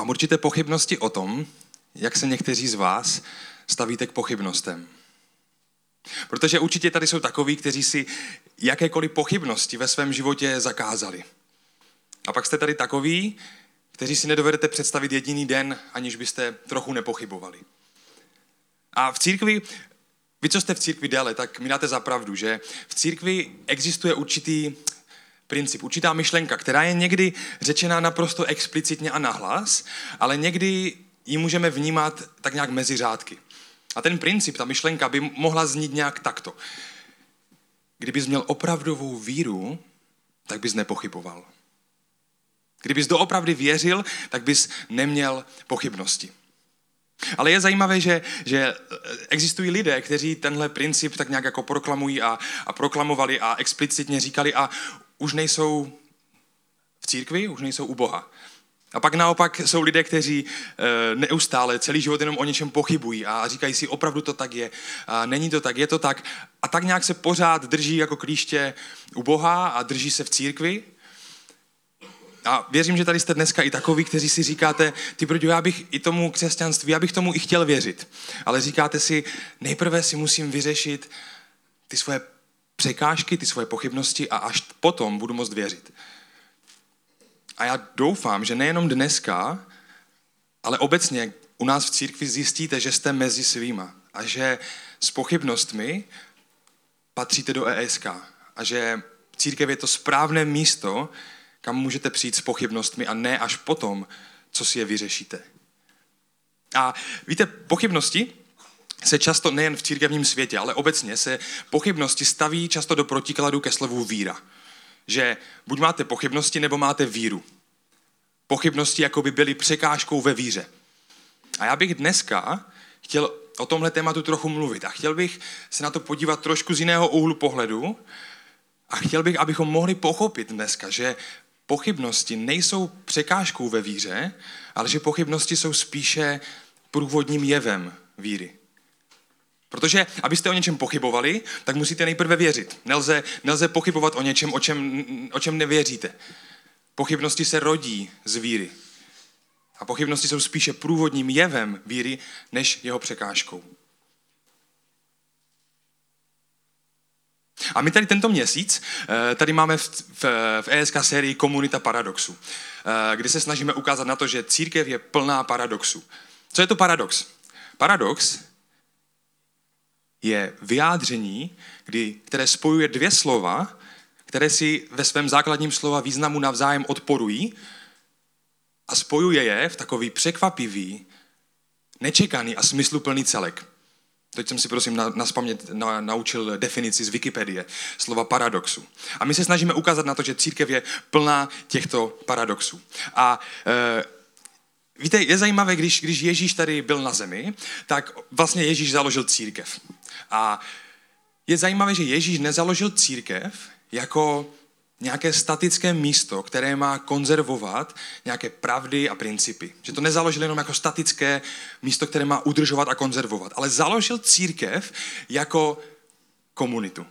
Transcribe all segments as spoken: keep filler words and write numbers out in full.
Mám určité pochybnosti o tom, jak se někteří z vás stavíte k pochybnostem. Protože určitě tady jsou takoví, kteří si jakékoliv pochybnosti ve svém životě zakázali. A pak jste tady takoví, kteří si nedovedete představit jediný den, aniž byste trochu nepochybovali. A v církvi, vy, co jste v církvi déle, tak mi dáte za pravdu, že v církvi existuje určitý princip, určitá myšlenka, která je někdy řečená naprosto explicitně a nahlas, ale někdy ji můžeme vnímat tak nějak mezi řádky. A ten princip, ta myšlenka by mohla znít nějak takto. Kdybys měl opravdovou víru, tak bys nepochyboval. Kdybys doopravdy věřil, tak bys neměl pochybnosti. Ale je zajímavé, že, že existují lidé, kteří tenhle princip tak nějak jako proklamují a, a proklamovali a explicitně říkali a už nejsou v církvi, už nejsou u Boha. A pak naopak jsou lidé, kteří neustále celý život jenom o něčem pochybují a říkají si, opravdu to tak je, a není to tak, je to tak. A tak nějak se pořád drží jako klíště u Boha a drží se v církvi. A věřím, že tady jste dneska i takoví, kteří si říkáte, ty brďo, já bych i tomu křesťanství, já bych tomu i chtěl věřit. Ale říkáte si, nejprve si musím vyřešit ty svoje překážky, ty svoje pochybnosti a až potom budu moct věřit. A já doufám, že nejenom dneska, ale obecně u nás v církvi zjistíte, že jste mezi svýma a že s pochybnostmi patříte do E S K a že církev je to správné místo, kam můžete přijít s pochybnostmi a ne až potom, co si je vyřešíte. A víte, pochybnosti se často nejen v církevním světě, ale obecně se pochybnosti staví často do protikladu ke slovu víra. Že buď máte pochybnosti, nebo máte víru. Pochybnosti jako by byly překážkou ve víře. A já bych dneska chtěl o tomhle tématu trochu mluvit a chtěl bych se na to podívat trošku z jiného úhlu pohledu a chtěl bych, abychom mohli pochopit dneska, že pochybnosti nejsou překážkou ve víře, ale že pochybnosti jsou spíše průvodním jevem víry. Protože abyste o něčem pochybovali, tak musíte nejprve věřit. Nelze, nelze pochybovat o něčem, o čem, o čem nevěříte. Pochybnosti se rodí z víry. A pochybnosti jsou spíše průvodním jevem víry, než jeho překážkou. A my tady tento měsíc, tady máme v, v, v E S K sérii Komunita paradoxu, kde se snažíme ukázat na to, že církev je plná paradoxu. Co je to paradox? Paradox je vyjádření, kdy, které spojuje dvě slova, které si ve svém základním slova významu navzájem odporují a spojuje je v takový překvapivý, nečekaný a smysluplný celek. Teď jsem si prosím na, na spamět na, naučil definici z Wikipedie, slova paradoxu. A my se snažíme ukázat na to, že církev je plná těchto paradoxů. A e, víte, je zajímavé, když, když Ježíš tady byl na zemi, tak vlastně Ježíš založil církev. A je zajímavé, že Ježíš nezaložil církev jako nějaké statické místo, které má konzervovat nějaké pravdy a principy. Že to nezaložil jenom jako statické místo, které má udržovat a konzervovat, ale založil církev jako komunitu.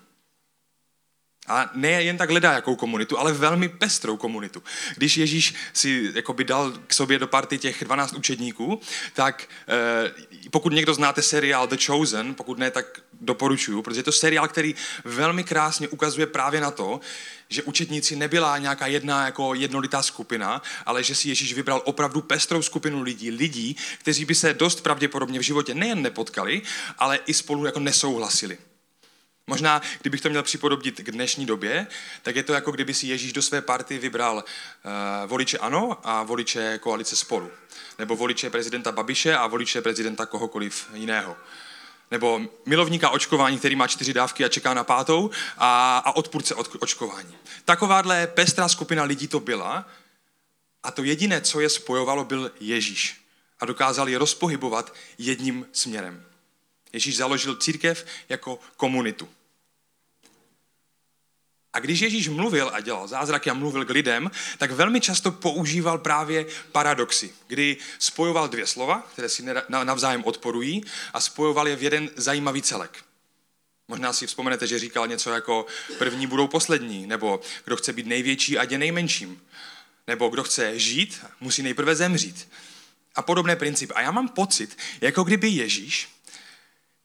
A ne jen tak hledá jakou komunitu, ale velmi pestrou komunitu. Když Ježíš si jakoby dal k sobě do party těch dvanáct učedníků, tak eh, pokud někdo znáte seriál The Chosen, pokud ne, tak doporučuju, protože je to seriál, který velmi krásně ukazuje právě na to, že učedníci nebyla nějaká jedna jako jednolitá skupina, ale že si Ježíš vybral opravdu pestrou skupinu lidí, lidí, kteří by se dost pravděpodobně v životě nejen nepotkali, ale i spolu jako nesouhlasili. Možná, kdybych to měl připodobnit k dnešní době, tak je to jako kdyby si Ježíš do své party vybral uh, voliče ANO a voliče koalice Spolu. Nebo voliče prezidenta Babiše a voliče prezidenta kohokoliv jiného. Nebo milovníka očkování, který má čtyři dávky a čeká na pátou a, a odpůrce od, očkování. Takováhle pestrá skupina lidí to byla a to jediné, co je spojovalo, byl Ježíš. A dokázal je rozpohybovat jedním směrem. Ježíš založil církev jako komunitu. A když Ježíš mluvil a dělal zázraky a mluvil k lidem, tak velmi často používal právě paradoxy, kdy spojoval dvě slova, které si navzájem odporují a spojoval je v jeden zajímavý celek. Možná si vzpomenete, že říkal něco jako první budou poslední, nebo kdo chce být největší, ať je nejmenším, nebo kdo chce žít, musí nejprve zemřít, a podobné principy. A já mám pocit, jako kdyby Ježíš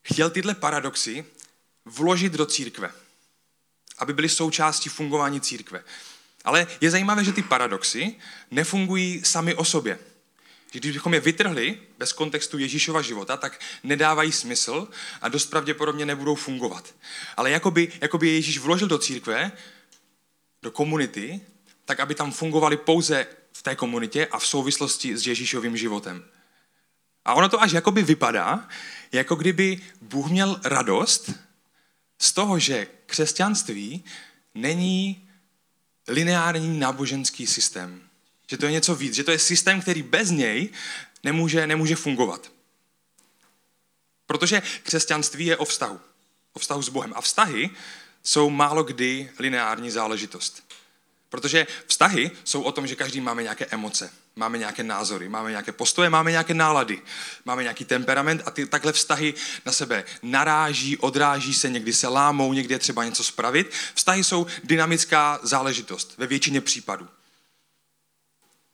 chtěl tyhle paradoxy vložit do církve, aby byly součástí fungování církve. Ale je zajímavé, že ty paradoxy nefungují sami o sobě. Když bychom je vytrhli bez kontextu Ježíšova života, tak nedávají smysl a dost pravděpodobně nebudou fungovat. Ale jakoby, jakoby Ježíš vložil do církve, do komunity, tak aby tam fungovali pouze v té komunitě a v souvislosti s Ježíšovým životem. A ono to až jakoby vypadá, jako kdyby Bůh měl radost z toho, že křesťanství není lineární náboženský systém. Že to je něco víc, že to je systém, který bez něj nemůže, nemůže fungovat. Protože křesťanství je o vztahu. O vztahu s Bohem. A vztahy jsou málo kdy lineární záležitost. Protože vztahy jsou o tom, že každý máme nějaké emoce, máme nějaké názory, máme nějaké postoje, máme nějaké nálady, máme nějaký temperament a ty, takhle vztahy na sebe naráží, odráží se, někdy se lámou, někdy je třeba něco spravit. Vztahy jsou dynamická záležitost ve většině případů.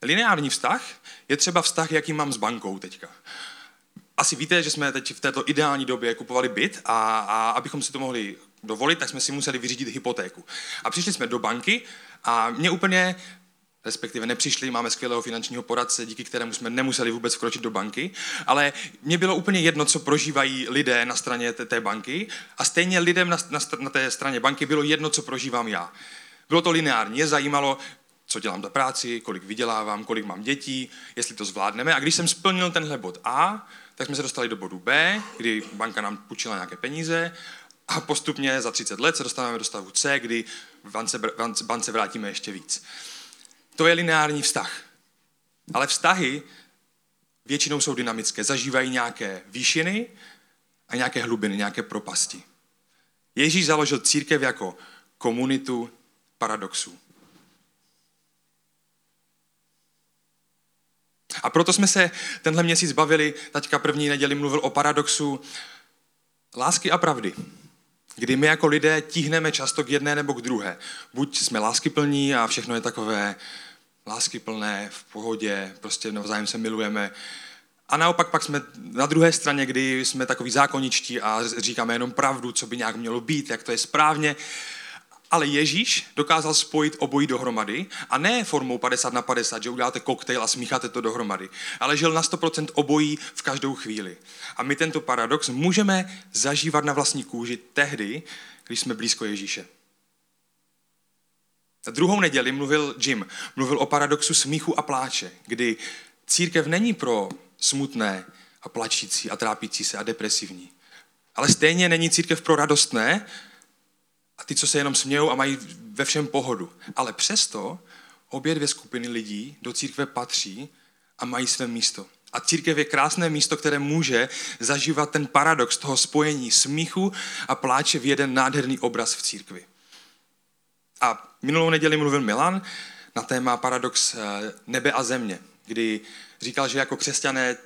Lineární vztah je třeba vztah, jaký mám s bankou teďka. Asi víte, že jsme teď v této ideální době kupovali byt a, a abychom si to mohli dovolit, tak jsme si museli vyřídit hypotéku. A přišli jsme do banky a mě úplně, respektive nepřišli, máme skvělého finančního poradce, díky kterému jsme nemuseli vůbec vkročit do banky, ale mě bylo úplně jedno, co prožívají lidé na straně té, té banky a stejně lidem na, na, na té straně banky bylo jedno, co prožívám já. Bylo to lineární, je zajímalo, co dělám za práci, kolik vydělávám, kolik mám dětí, jestli to zvládneme. A když jsem splnil tenhle bod A, tak jsme se dostali do bodu B, kdy banka nám půjčila nějaké peníze a postupně za třicet let se dostáváme do stavu C, kdy v bance, v bance vrátíme ještě víc. To je lineární vztah. Ale vztahy většinou jsou dynamické. Zažívají nějaké výšiny a nějaké hlubiny, nějaké propasti. Ježíš založil církev jako komunitu paradoxů. A proto jsme se tenhle měsíc bavili, taťka první neděli mluvil o paradoxu lásky a pravdy, kdy my jako lidé tíhneme často k jedné nebo k druhé. Buď jsme láskyplní a všechno je takové láskyplné, v pohodě, prostě navzájem se milujeme. A naopak pak jsme na druhé straně, kdy jsme takový zákoničtí a říkáme jenom pravdu, co by nějak mělo být, jak to je správně. Ale Ježíš dokázal spojit obojí dohromady a ne formou padesát na padesát, že uděláte koktejl a smícháte to dohromady, ale žil na sto procent obojí v každou chvíli. A my tento paradox můžeme zažívat na vlastní kůži tehdy, když jsme blízko Ježíše. A druhou neděli mluvil Jim, mluvil o paradoxu smíchu a pláče, kdy církev není pro smutné a plačící a trápící se a depresivní, ale stejně není církev pro radostné, a ty, co se jenom smějou a mají ve všem pohodu. Ale přesto obě dvě skupiny lidí do církve patří a mají své místo. A církev je krásné místo, které může zažívat ten paradox toho spojení smíchu a pláče v jeden nádherný obraz v církvi. A minulou neděli mluvil Milan na téma paradox nebe a země, kdy říkal, že jako křesťané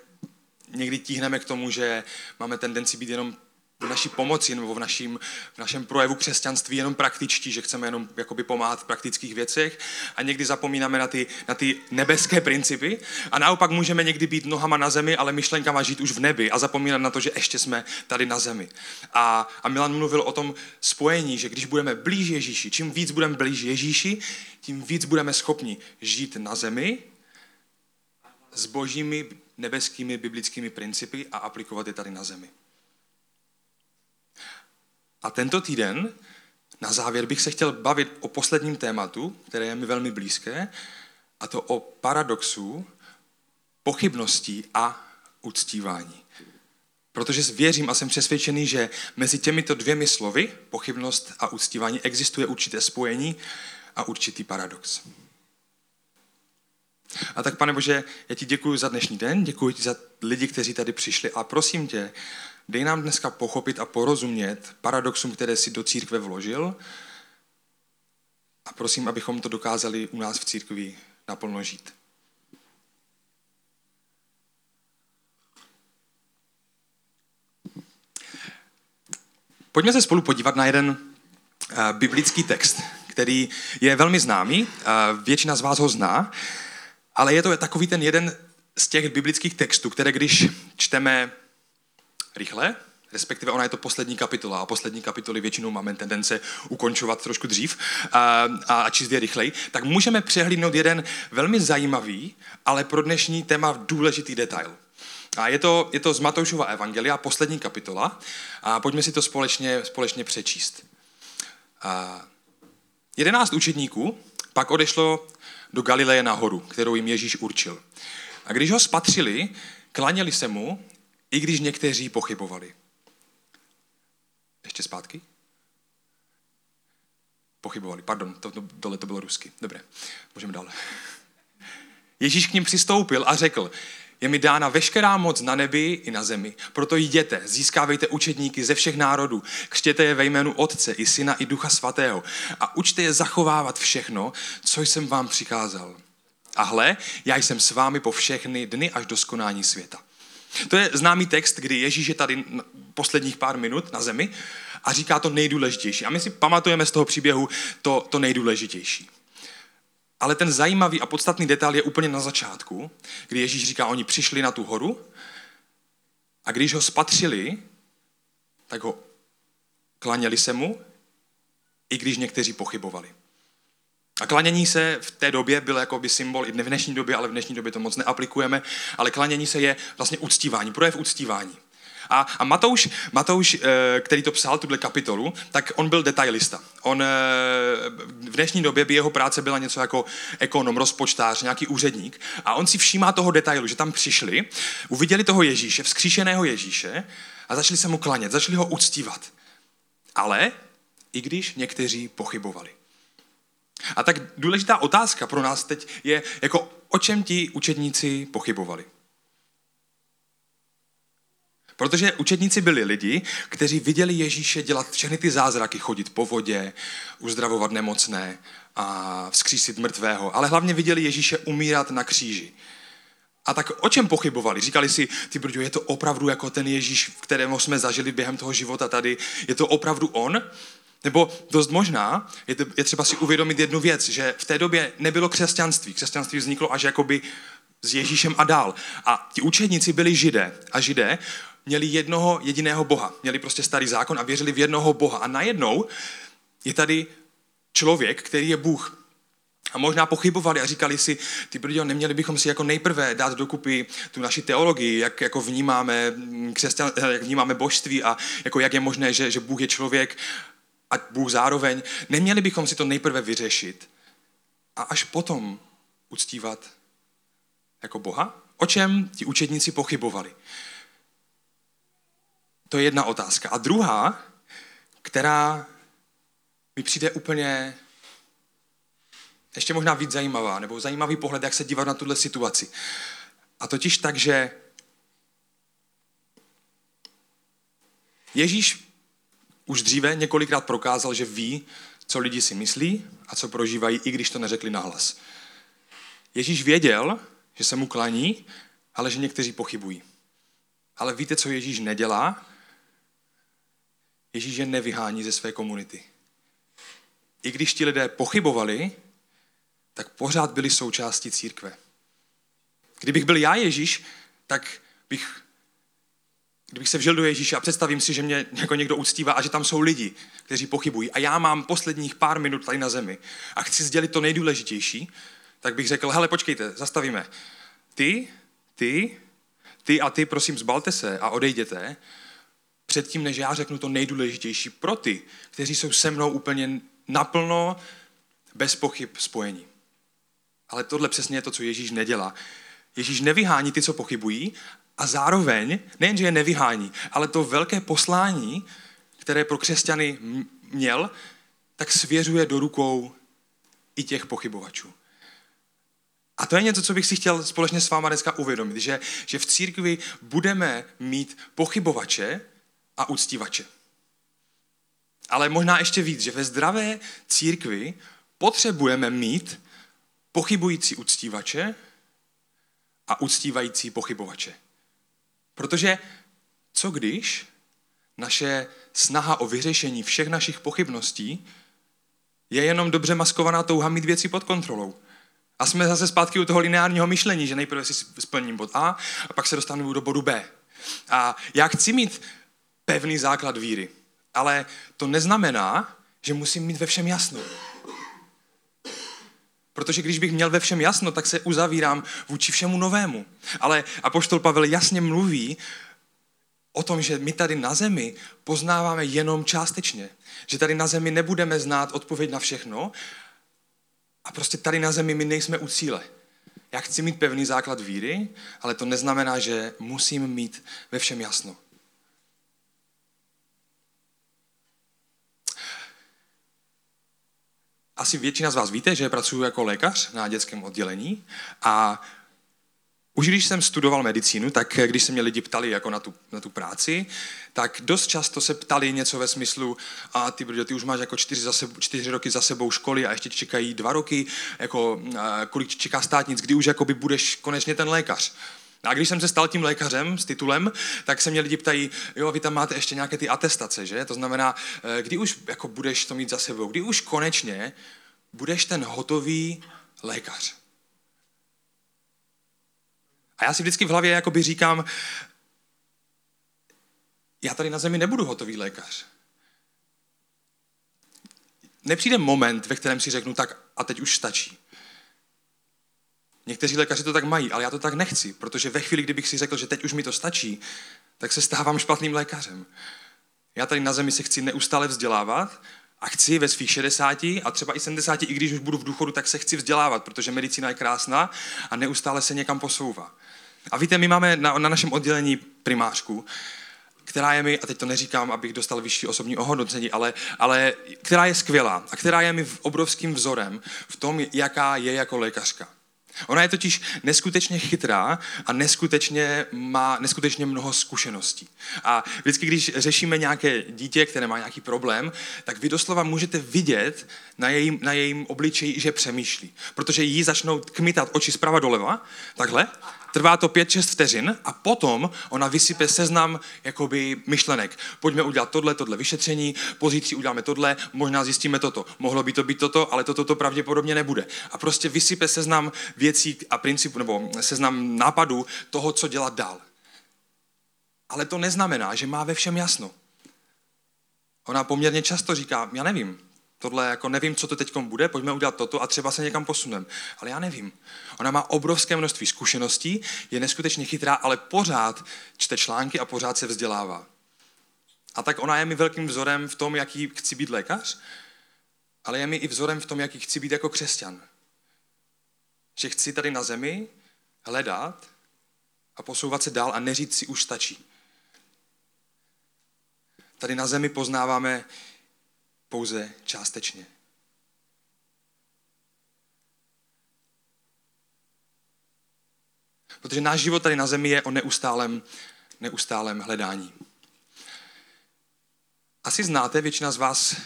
někdy tíhneme k tomu, že máme tendenci být jenom v naší pomoci nebo v, našim, v našem projevu křesťanství jenom praktičtí, že chceme jenom jakoby pomáhat v praktických věcech a někdy zapomínáme na ty, na ty nebeské principy a naopak můžeme někdy být nohama na zemi, ale myšlenkama žít už v nebi a zapomínat na to, že ještě jsme tady na zemi. A, a Milan mluvil o tom spojení, že když budeme blíž Ježíši, čím víc budeme blíž Ježíši, tím víc budeme schopni žít na zemi s božími nebeskými biblickými principy a aplikovat je tady na zemi. A tento týden na závěr bych se chtěl bavit o posledním tématu, které je mi velmi blízké, a to o paradoxu pochybností a uctívání. Protože věřím a jsem přesvědčený, že mezi těmito dvěmi slovy, pochybnost a uctívání, existuje určité spojení a určitý paradox. A tak, Pane Bože, já ti děkuji za dnešní den, děkuji ti za lidi, kteří tady přišli a prosím tě, dej nám dneska pochopit a porozumět paradoxům, které si do církve vložil a prosím, abychom to dokázali u nás v církvi naplno žít. Pojďme se spolu podívat na jeden uh, biblický text, který je velmi známý, uh, většina z vás ho zná, ale je to takový ten jeden z těch biblických textů, které když čteme rychle, respektive ona je to poslední kapitola a poslední kapitoly většinou máme tendence ukončovat trošku dřív a, a číst je rychleji, tak můžeme přehlídnout jeden velmi zajímavý, ale pro dnešní téma důležitý detail. A je to, je to z Matoušova evangelia, poslední kapitola, a pojďme si to společně, společně přečíst. A jedenáct učedníků pak odešlo do Galileje nahoru, kterou jim Ježíš určil. A když ho spatřili, klaněli se mu, i když někteří pochybovali. Ještě zpátky? Pochybovali, pardon, to, to, tohle to bylo rusky. Dobré, můžeme dál. Ježíš k nim přistoupil a řekl, je mi dána veškerá moc na nebi i na zemi, proto jděte, získávejte učedníky ze všech národů, křtěte je ve jménu Otce i Syna i Ducha Svatého a učte je zachovávat všechno, co jsem vám přikázal. A hle, já jsem s vámi po všechny dny až do skonání světa. To je známý text, kdy Ježíš je tady posledních pár minut na zemi a říká to nejdůležitější. A my si pamatujeme z toho příběhu to, to nejdůležitější. Ale ten zajímavý a podstatný detail je úplně na začátku, kdy Ježíš říká, oni přišli na tu horu a když ho spatřili, tak ho klaněli se mu, i když někteří pochybovali. A klanění se v té době byl jakoby symbol i v dnešní době, ale v dnešní době to moc neaplikujeme, ale klanění se je vlastně uctívání, projev uctívání. A, a Matouš, Matouš, který to psal, tuhle kapitolu, tak on byl detailista. On v dnešní době by jeho práce byla něco jako ekonom, rozpočtář, nějaký úředník. A on si všímá toho detailu, že tam přišli, uviděli toho Ježíše, vzkříšeného Ježíše a začali se mu klanět, začali ho uctívat. Ale i když někteří pochybovali. A tak důležitá otázka pro nás teď je, jako o čem ti učedníci pochybovali. Protože učedníci byli lidi, kteří viděli Ježíše dělat všechny ty zázraky, chodit po vodě, uzdravovat nemocné a vzkřísit mrtvého, ale hlavně viděli Ježíše umírat na kříži. A tak o čem pochybovali? Říkali si, ty brďo, je to opravdu jako ten Ježíš, kterého jsme zažili během toho života tady, je to opravdu on? Nebo dost možná, je třeba si uvědomit jednu věc, že v té době nebylo křesťanství. Křesťanství vzniklo až jakoby s Ježíšem a dál. A ti učedníci byli židé. A židé měli jednoho jediného boha. Měli prostě starý zákon a věřili v jednoho boha. A najednou je tady člověk, který je Bůh. A možná pochybovali a říkali si, ty brďo, neměli bychom si jako nejprve dát dokupy tu naši teologii, jak jako vnímáme křesťan, jak vnímáme božství a jako jak je možné, že, že Bůh je člověk, a Bůh zároveň, neměli bychom si to nejprve vyřešit a až potom uctívat jako Boha? O čem ti učedníci pochybovali? To je jedna otázka. A druhá, která mi přijde úplně ještě možná víc zajímavá, nebo zajímavý pohled, jak se dívat na tuhle situaci. A totiž tak, že Ježíš už dříve několikrát prokázal, že ví, co lidi si myslí a co prožívají, i když to neřekli nahlas. Ježíš věděl, že se mu klaní, ale že někteří pochybují. Ale víte, co Ježíš nedělá? Ježíš je nevyhání ze své komunity. I když ti lidé pochybovali, tak pořád byli součástí církve. Kdybych byl já Ježíš, tak bych... Kdybych se vžil do Ježíše a představím si, že mě jako někdo uctívá a že tam jsou lidi, kteří pochybují a já mám posledních pár minut tady na zemi a chci sdělit to nejdůležitější, tak bych řekl, hele, počkejte, zastavíme. Ty, ty, ty a ty, prosím, zbalte se a odejděte předtím, než já řeknu to nejdůležitější pro ty, kteří jsou se mnou úplně naplno, bez pochyb spojení. Ale tohle přesně je to, co Ježíš nedělá. Ježíš nevyhání ty, co pochybují, a zároveň, nejenže je nevyhání, ale to velké poslání, které pro křesťany měl, tak svěřuje do rukou i těch pochybovačů. A to je něco, co bych si chtěl společně s váma dneska uvědomit, že, že v církvi budeme mít pochybovače a uctívače. Ale možná ještě víc, že ve zdravé církvi potřebujeme mít pochybující uctívače a uctívající pochybovače. Protože co když naše snaha o vyřešení všech našich pochybností je jenom dobře maskovaná touha mít věci pod kontrolou a A jsme zase zpátky u toho lineárního myšlení, že nejprve si splním bod A a pak se dostanu do bodu B. A já chci mít pevný základ víry, ale to neznamená, že musím mít ve všem jasno. Protože když bych měl ve všem jasno, tak se uzavírám vůči všemu novému. Ale apoštol Pavel jasně mluví o tom, že my tady na zemi poznáváme jenom částečně. Že tady na zemi nebudeme znát odpověď na všechno a prostě tady na zemi my nejsme u cíle. Já chci mít pevný základ víry, ale to neznamená, že musím mít ve všem jasno. Asi většina z vás víte, že pracuji jako lékař na dětském oddělení a už když jsem studoval medicínu, tak když se mě lidi ptali jako na tu, na tu práci, tak dost často se ptali něco ve smyslu a ty brďo, ty už máš jako čtyři, za sebou, čtyři roky za sebou školy a ještě čekají dva roky, jako, kolik čeká státnic, kdy už jakoby budeš konečně ten lékař. A když jsem se stal tím lékařem s titulem, tak se mě lidi ptají, jo, vy tam máte ještě nějaké ty atestace, že? To znamená, kdy už jako budeš to mít za sebou, kdy už konečně budeš ten hotový lékař. A já si vždycky v hlavě jakoby říkám, já tady na zemi nebudu hotový lékař. Nepřijde moment, ve kterém si řeknu, tak a teď už stačí. Někteří lékaři to tak mají, ale já to tak nechci, protože ve chvíli, kdybych si řekl, že teď už mi to stačí, tak se stávám špatným lékařem. Já tady na zemi se chci neustále vzdělávat a chci ve svých šedesáti a třeba i sedmdesáti, i když už budu v důchodu, tak se chci vzdělávat, protože medicína je krásná a neustále se někam posouvá. A víte, my máme na, na našem oddělení primářku, která je mi, a teď to neříkám, abych dostal vyšší osobní ohodnocení, ale, ale která je skvělá a která je mi obrovským vzorem v tom, jaká je jako lékařka. Ona je totiž neskutečně chytrá a neskutečně má neskutečně mnoho zkušeností. A vždycky, když řešíme nějaké dítě, které má nějaký problém, tak vy doslova můžete vidět na jejím, na jejím obličeji, že přemýšlí. Protože jí začnou kmitat oči zprava doleva, takhle, trvá to pět šest vteřin a potom ona vysype seznam jakoby myšlenek. Pojďme udělat tohle, tohle vyšetření, pozítří uděláme tohle, možná zjistíme toto. Mohlo by to být toto, ale toto to pravděpodobně nebude. A prostě vysype seznam věcí a principů nebo seznam nápadů toho, co dělat dál. Ale to neznamená, že má ve všem jasno. Ona poměrně často říká, já nevím, tohle jako nevím, co to teďkom bude, pojďme udělat toto a třeba se někam posuneme. Ale já nevím. Ona má obrovské množství zkušeností, je neskutečně chytrá, ale pořád čte články a pořád se vzdělává. A tak ona je mi velkým vzorem v tom, jaký chci být lékař, ale je mi i vzorem v tom, jaký chci být jako křesťan. Že chci tady na zemi hledat a posouvat se dál a neříct si už stačí. Tady na zemi poznáváme pouze částečně. Protože náš život tady na zemi je o neustálém, neustálém hledání. Asi znáte většina z vás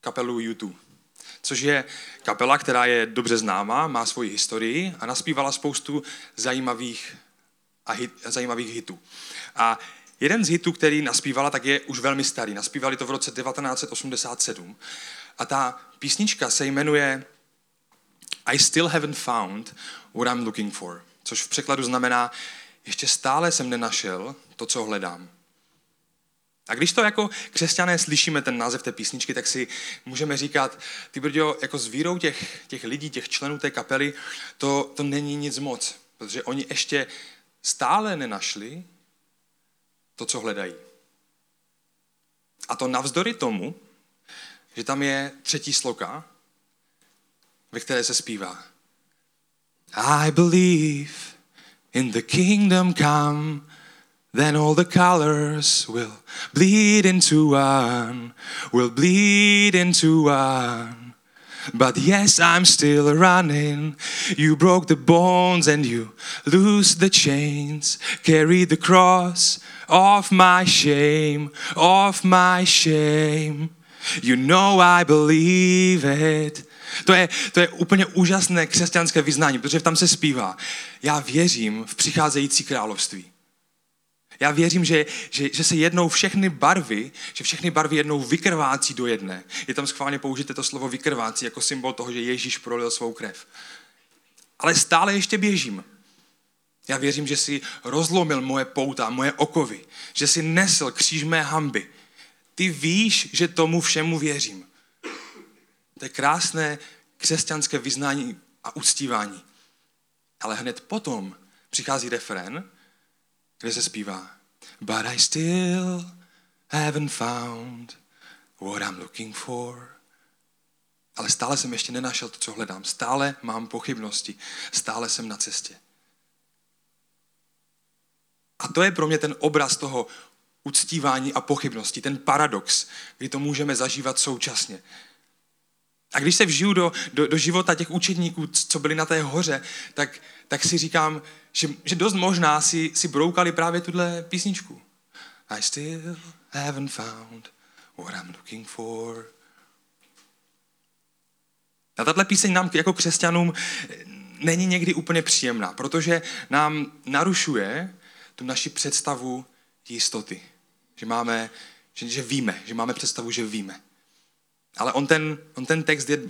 kapelu U dva, což je kapela, která je dobře známá, má svoji historii a naspívala spoustu zajímavých, a hit, zajímavých hitů. A jeden z hitů, který naspívala, tak je už velmi starý. Naspívali to v roce devatenáct osmdesát sedm. A ta písnička se jmenuje I still haven't found what I'm looking for, což v překladu znamená, ještě stále jsem nenašel to, co hledám. A když to jako křesťané slyšíme, ten název té písničky, tak si můžeme říkat, ty brďo, jako s vírou těch, těch lidí, těch členů té kapely, to, to není nic moc, protože oni ještě stále nenašli to, co hledají. A to navzdory tomu, že tam je třetí sloka, ve které se zpívá I believe in the kingdom come, then all the colors will bleed into one, will bleed into one. But yes, I'm still running. You broke the bonds and you loosed the chains. Carry the cross off my shame, off my shame. You know I believe it. To je, to je úplně úžasné křesťanské vyznání, protože tam se zpívá. Já věřím v přicházející království. Já věřím, že, že, že se jednou všechny barvy, že všechny barvy jednou vykrvácí do jedné. Je tam schválně použité to slovo vykrvácí jako symbol toho, že Ježíš prolil svou krev. Ale stále ještě běžím. Já věřím, že si rozlomil moje pouta, moje okovy, že si nesl kříž mé hanby. Ty víš, že tomu všemu věřím. To je krásné křesťanské vyznání a uctívání. Ale hned potom přichází refrén, kde se zpívá But I still haven't found what I'm looking for. Ale stále jsem ještě nenašel to, co hledám. Stále mám pochybnosti. Stále jsem na cestě. A to je pro mě ten obraz toho uctívání a pochybnosti, ten paradox, kdy to můžeme zažívat současně. A když se vžiju do, do, do života těch učedníků, co byli na té hoře, tak, tak si říkám, že, že dost možná si, si broukali právě tuhle písničku. I still haven't found what I'm looking for. A tato píseň nám jako křesťanům není někdy úplně příjemná, protože nám narušuje tu naši představu jistoty. Že máme, že, že víme, že máme představu, že víme. Ale on ten, on ten text je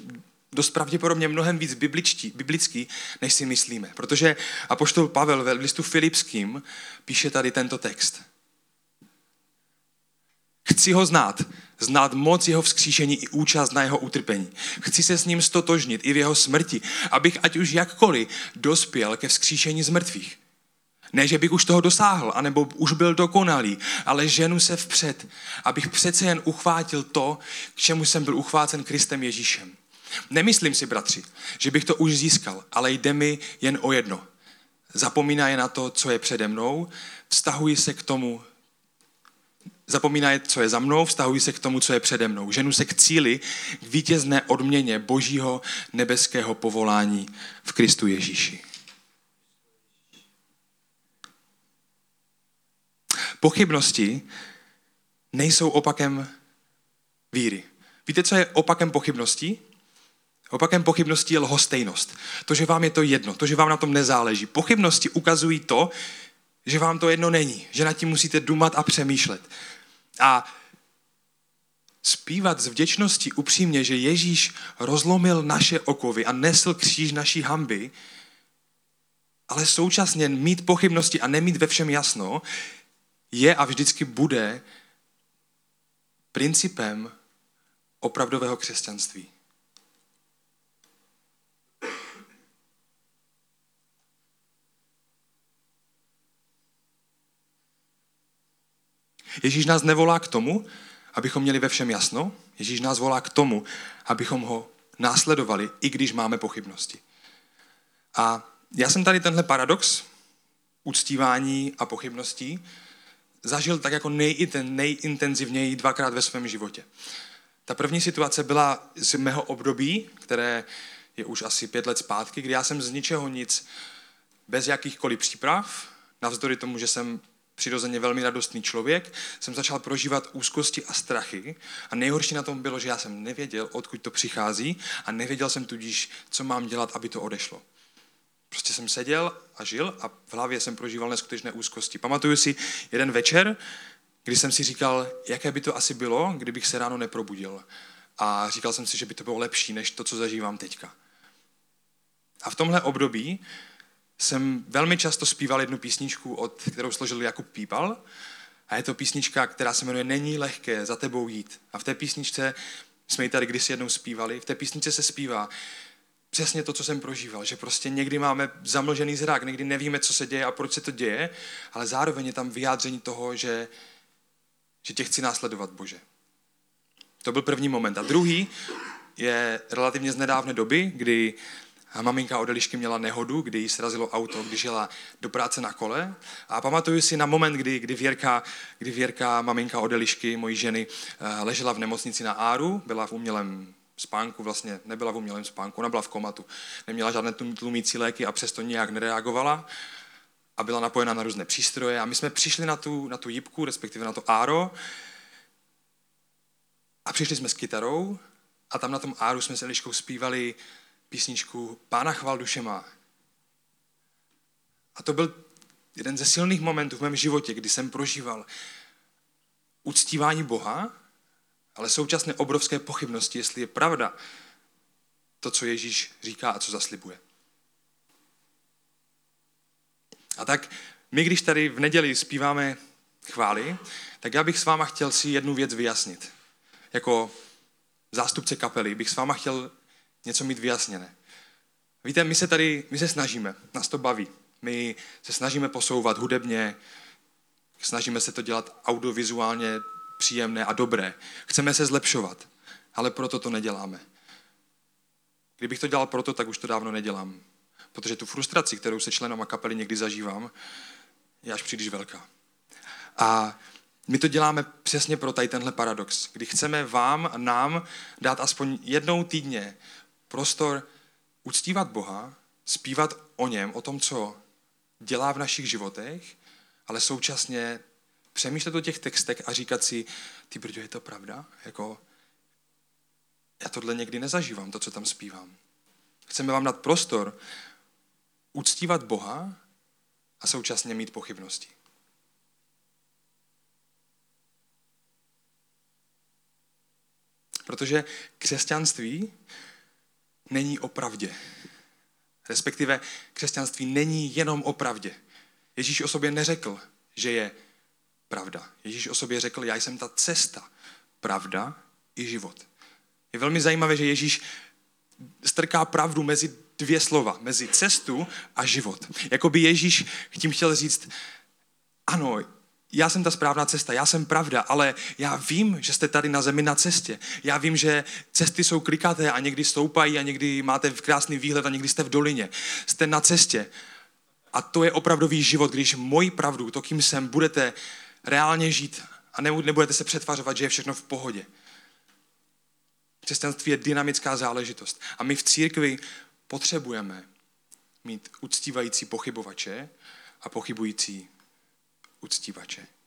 dost pravděpodobně mnohem víc bibličtí, biblický, než si myslíme. Protože apoštol Pavel ve listu Filipským píše tady tento text. Chci ho znát, znát moc jeho vzkříšení i účast na jeho utrpení. Chci se s ním stotožnit i v jeho smrti, abych ať už jakkoliv dospěl ke vzkříšení z mrtvých. Ne, že bych už toho dosáhl, anebo už byl dokonalý, ale ženu se vpřed, abych přece jen uchvátil to, k čemu jsem byl uchvácen Kristem Ježíšem. Nemyslím si, bratři, že bych to už získal, ale jde mi jen o jedno. Zapomínaje na to, co je přede mnou, vztahuji se k tomu, zapomínaje, co je za mnou, vztahuji se k tomu, co je přede mnou. Ženu se k cíli, k vítězné odměně Božího nebeského povolání v Kristu Ježíši. Pochybnosti nejsou opakem víry. Víte, co je opakem pochybností? Opakem pochybností je lhostejnost. To, že vám je to jedno, to, že vám na tom nezáleží. Pochybnosti ukazují to, že vám to jedno není, že nad tím musíte dumat a přemýšlet. A zpívat s vděčností upřímně, že Ježíš rozlomil naše okovy a nesl kříž naší hanby, ale současně mít pochybnosti a nemít ve všem jasno, je a vždycky bude principem opravdového křesťanství. Ježíš nás nevolá k tomu, abychom měli ve všem jasno. Ježíš nás volá k tomu, abychom ho následovali, i když máme pochybnosti. A já jsem tady tenhle paradox uctívání a pochybností zažil tak jako nejintenzivněji dvakrát ve svém životě. Ta první situace byla z mého období, které je už asi pět let zpátky, kdy já jsem z ničeho nic, bez jakýchkoliv příprav, navzdory tomu, že jsem přirozeně velmi radostný člověk, jsem začal prožívat úzkosti a strachy a nejhorší na tom bylo, že já jsem nevěděl, odkud to přichází a nevěděl jsem tudíž, co mám dělat, aby to odešlo. Prostě jsem seděl a žil a v hlavě jsem prožíval neskutečné úzkosti. Pamatuju si jeden večer, kdy jsem si říkal, jaké by to asi bylo, kdybych se ráno neprobudil. A říkal jsem si, že by to bylo lepší, než to, co zažívám teďka. A v tomhle období jsem velmi často zpíval jednu písničku, od kterou složil Jakub Píbal. A je to písnička, která se jmenuje Není lehké za tebou jít. A v té písničce, jsme ji tady kdysi jednou zpívali, v té písničce se zpívá přesně to, co jsem prožíval, že prostě někdy máme zamlžený zrak, někdy nevíme, co se děje a proč se to děje, ale zároveň je tam vyjádření toho, že, že tě chci následovat, Bože. To byl první moment. A druhý je relativně z nedávné doby, kdy maminka Odelišky měla nehodu, kdy jí srazilo auto, když jela do práce na kole. A pamatuju si na moment, kdy, kdy, Věrka, kdy Věrka, maminka Odelišky, mojí ženy, ležela v nemocnici na Áru, byla v umělém spánku, vlastně nebyla v umělém spánku, ona byla v komatu. Neměla žádné tlumící léky a přesto nějak nereagovala a byla napojena na různé přístroje. A my jsme přišli na tu, na tu jipku, respektive na to áro a přišli jsme s kytarou a tam na tom áru jsme s Eliškou zpívali písničku Pána chval duše má. A to byl jeden ze silných momentů v mém životě, kdy jsem prožíval uctívání Boha, ale současné obrovské pochybnosti, jestli je pravda to, co Ježíš říká a co zaslibuje. A tak my, když tady v neděli zpíváme chvály, tak já bych s váma chtěl si jednu věc vyjasnit. Jako zástupce kapely bych s váma chtěl něco mít vyjasněné. Víte, my se tady, my se snažíme, nás to baví. My se snažíme posouvat hudebně, snažíme se to dělat audiovizuálně příjemné a dobré. Chceme se zlepšovat, ale proto to neděláme. Kdybych to dělal proto, tak už to dávno nedělám. Protože tu frustraci, kterou se členama kapely někdy zažívám, je až příliš velká. A my to děláme přesně pro tady tenhle paradox, kdy chceme vám a nám dát aspoň jednou týdně prostor uctívat Boha, zpívat o něm, o tom, co dělá v našich životech, ale současně přemýšlet o těch textech a říkat si, ty brďo, je to pravda? Jako, já tohle někdy nezažívám, to, co tam zpívám. Chceme vám dát prostor uctívat Boha a současně mít pochybnosti. Protože křesťanství není o pravdě. Respektive křesťanství není jenom o pravdě. Ježíš o sobě neřekl, že je pravda. Ježíš o sobě řekl, já jsem ta cesta, pravda i život. Je velmi zajímavé, že Ježíš strká pravdu mezi dvě slova, mezi cestu a život. Jakoby Ježíš tím chtěl říct, ano, já jsem ta správná cesta, já jsem pravda, ale já vím, že jste tady na zemi na cestě. Já vím, že cesty jsou klikaté a někdy stoupají a někdy máte krásný výhled a někdy jste v dolině. Jste na cestě. A to je opravdový život, když moji pravdu, to, kým jsem, budete reálně žít a nebudete se přetvařovat, že je všechno v pohodě. Křesťanství je dynamická záležitost. A my v církvi potřebujeme mít uctívající pochybovače a pochybující uctívače.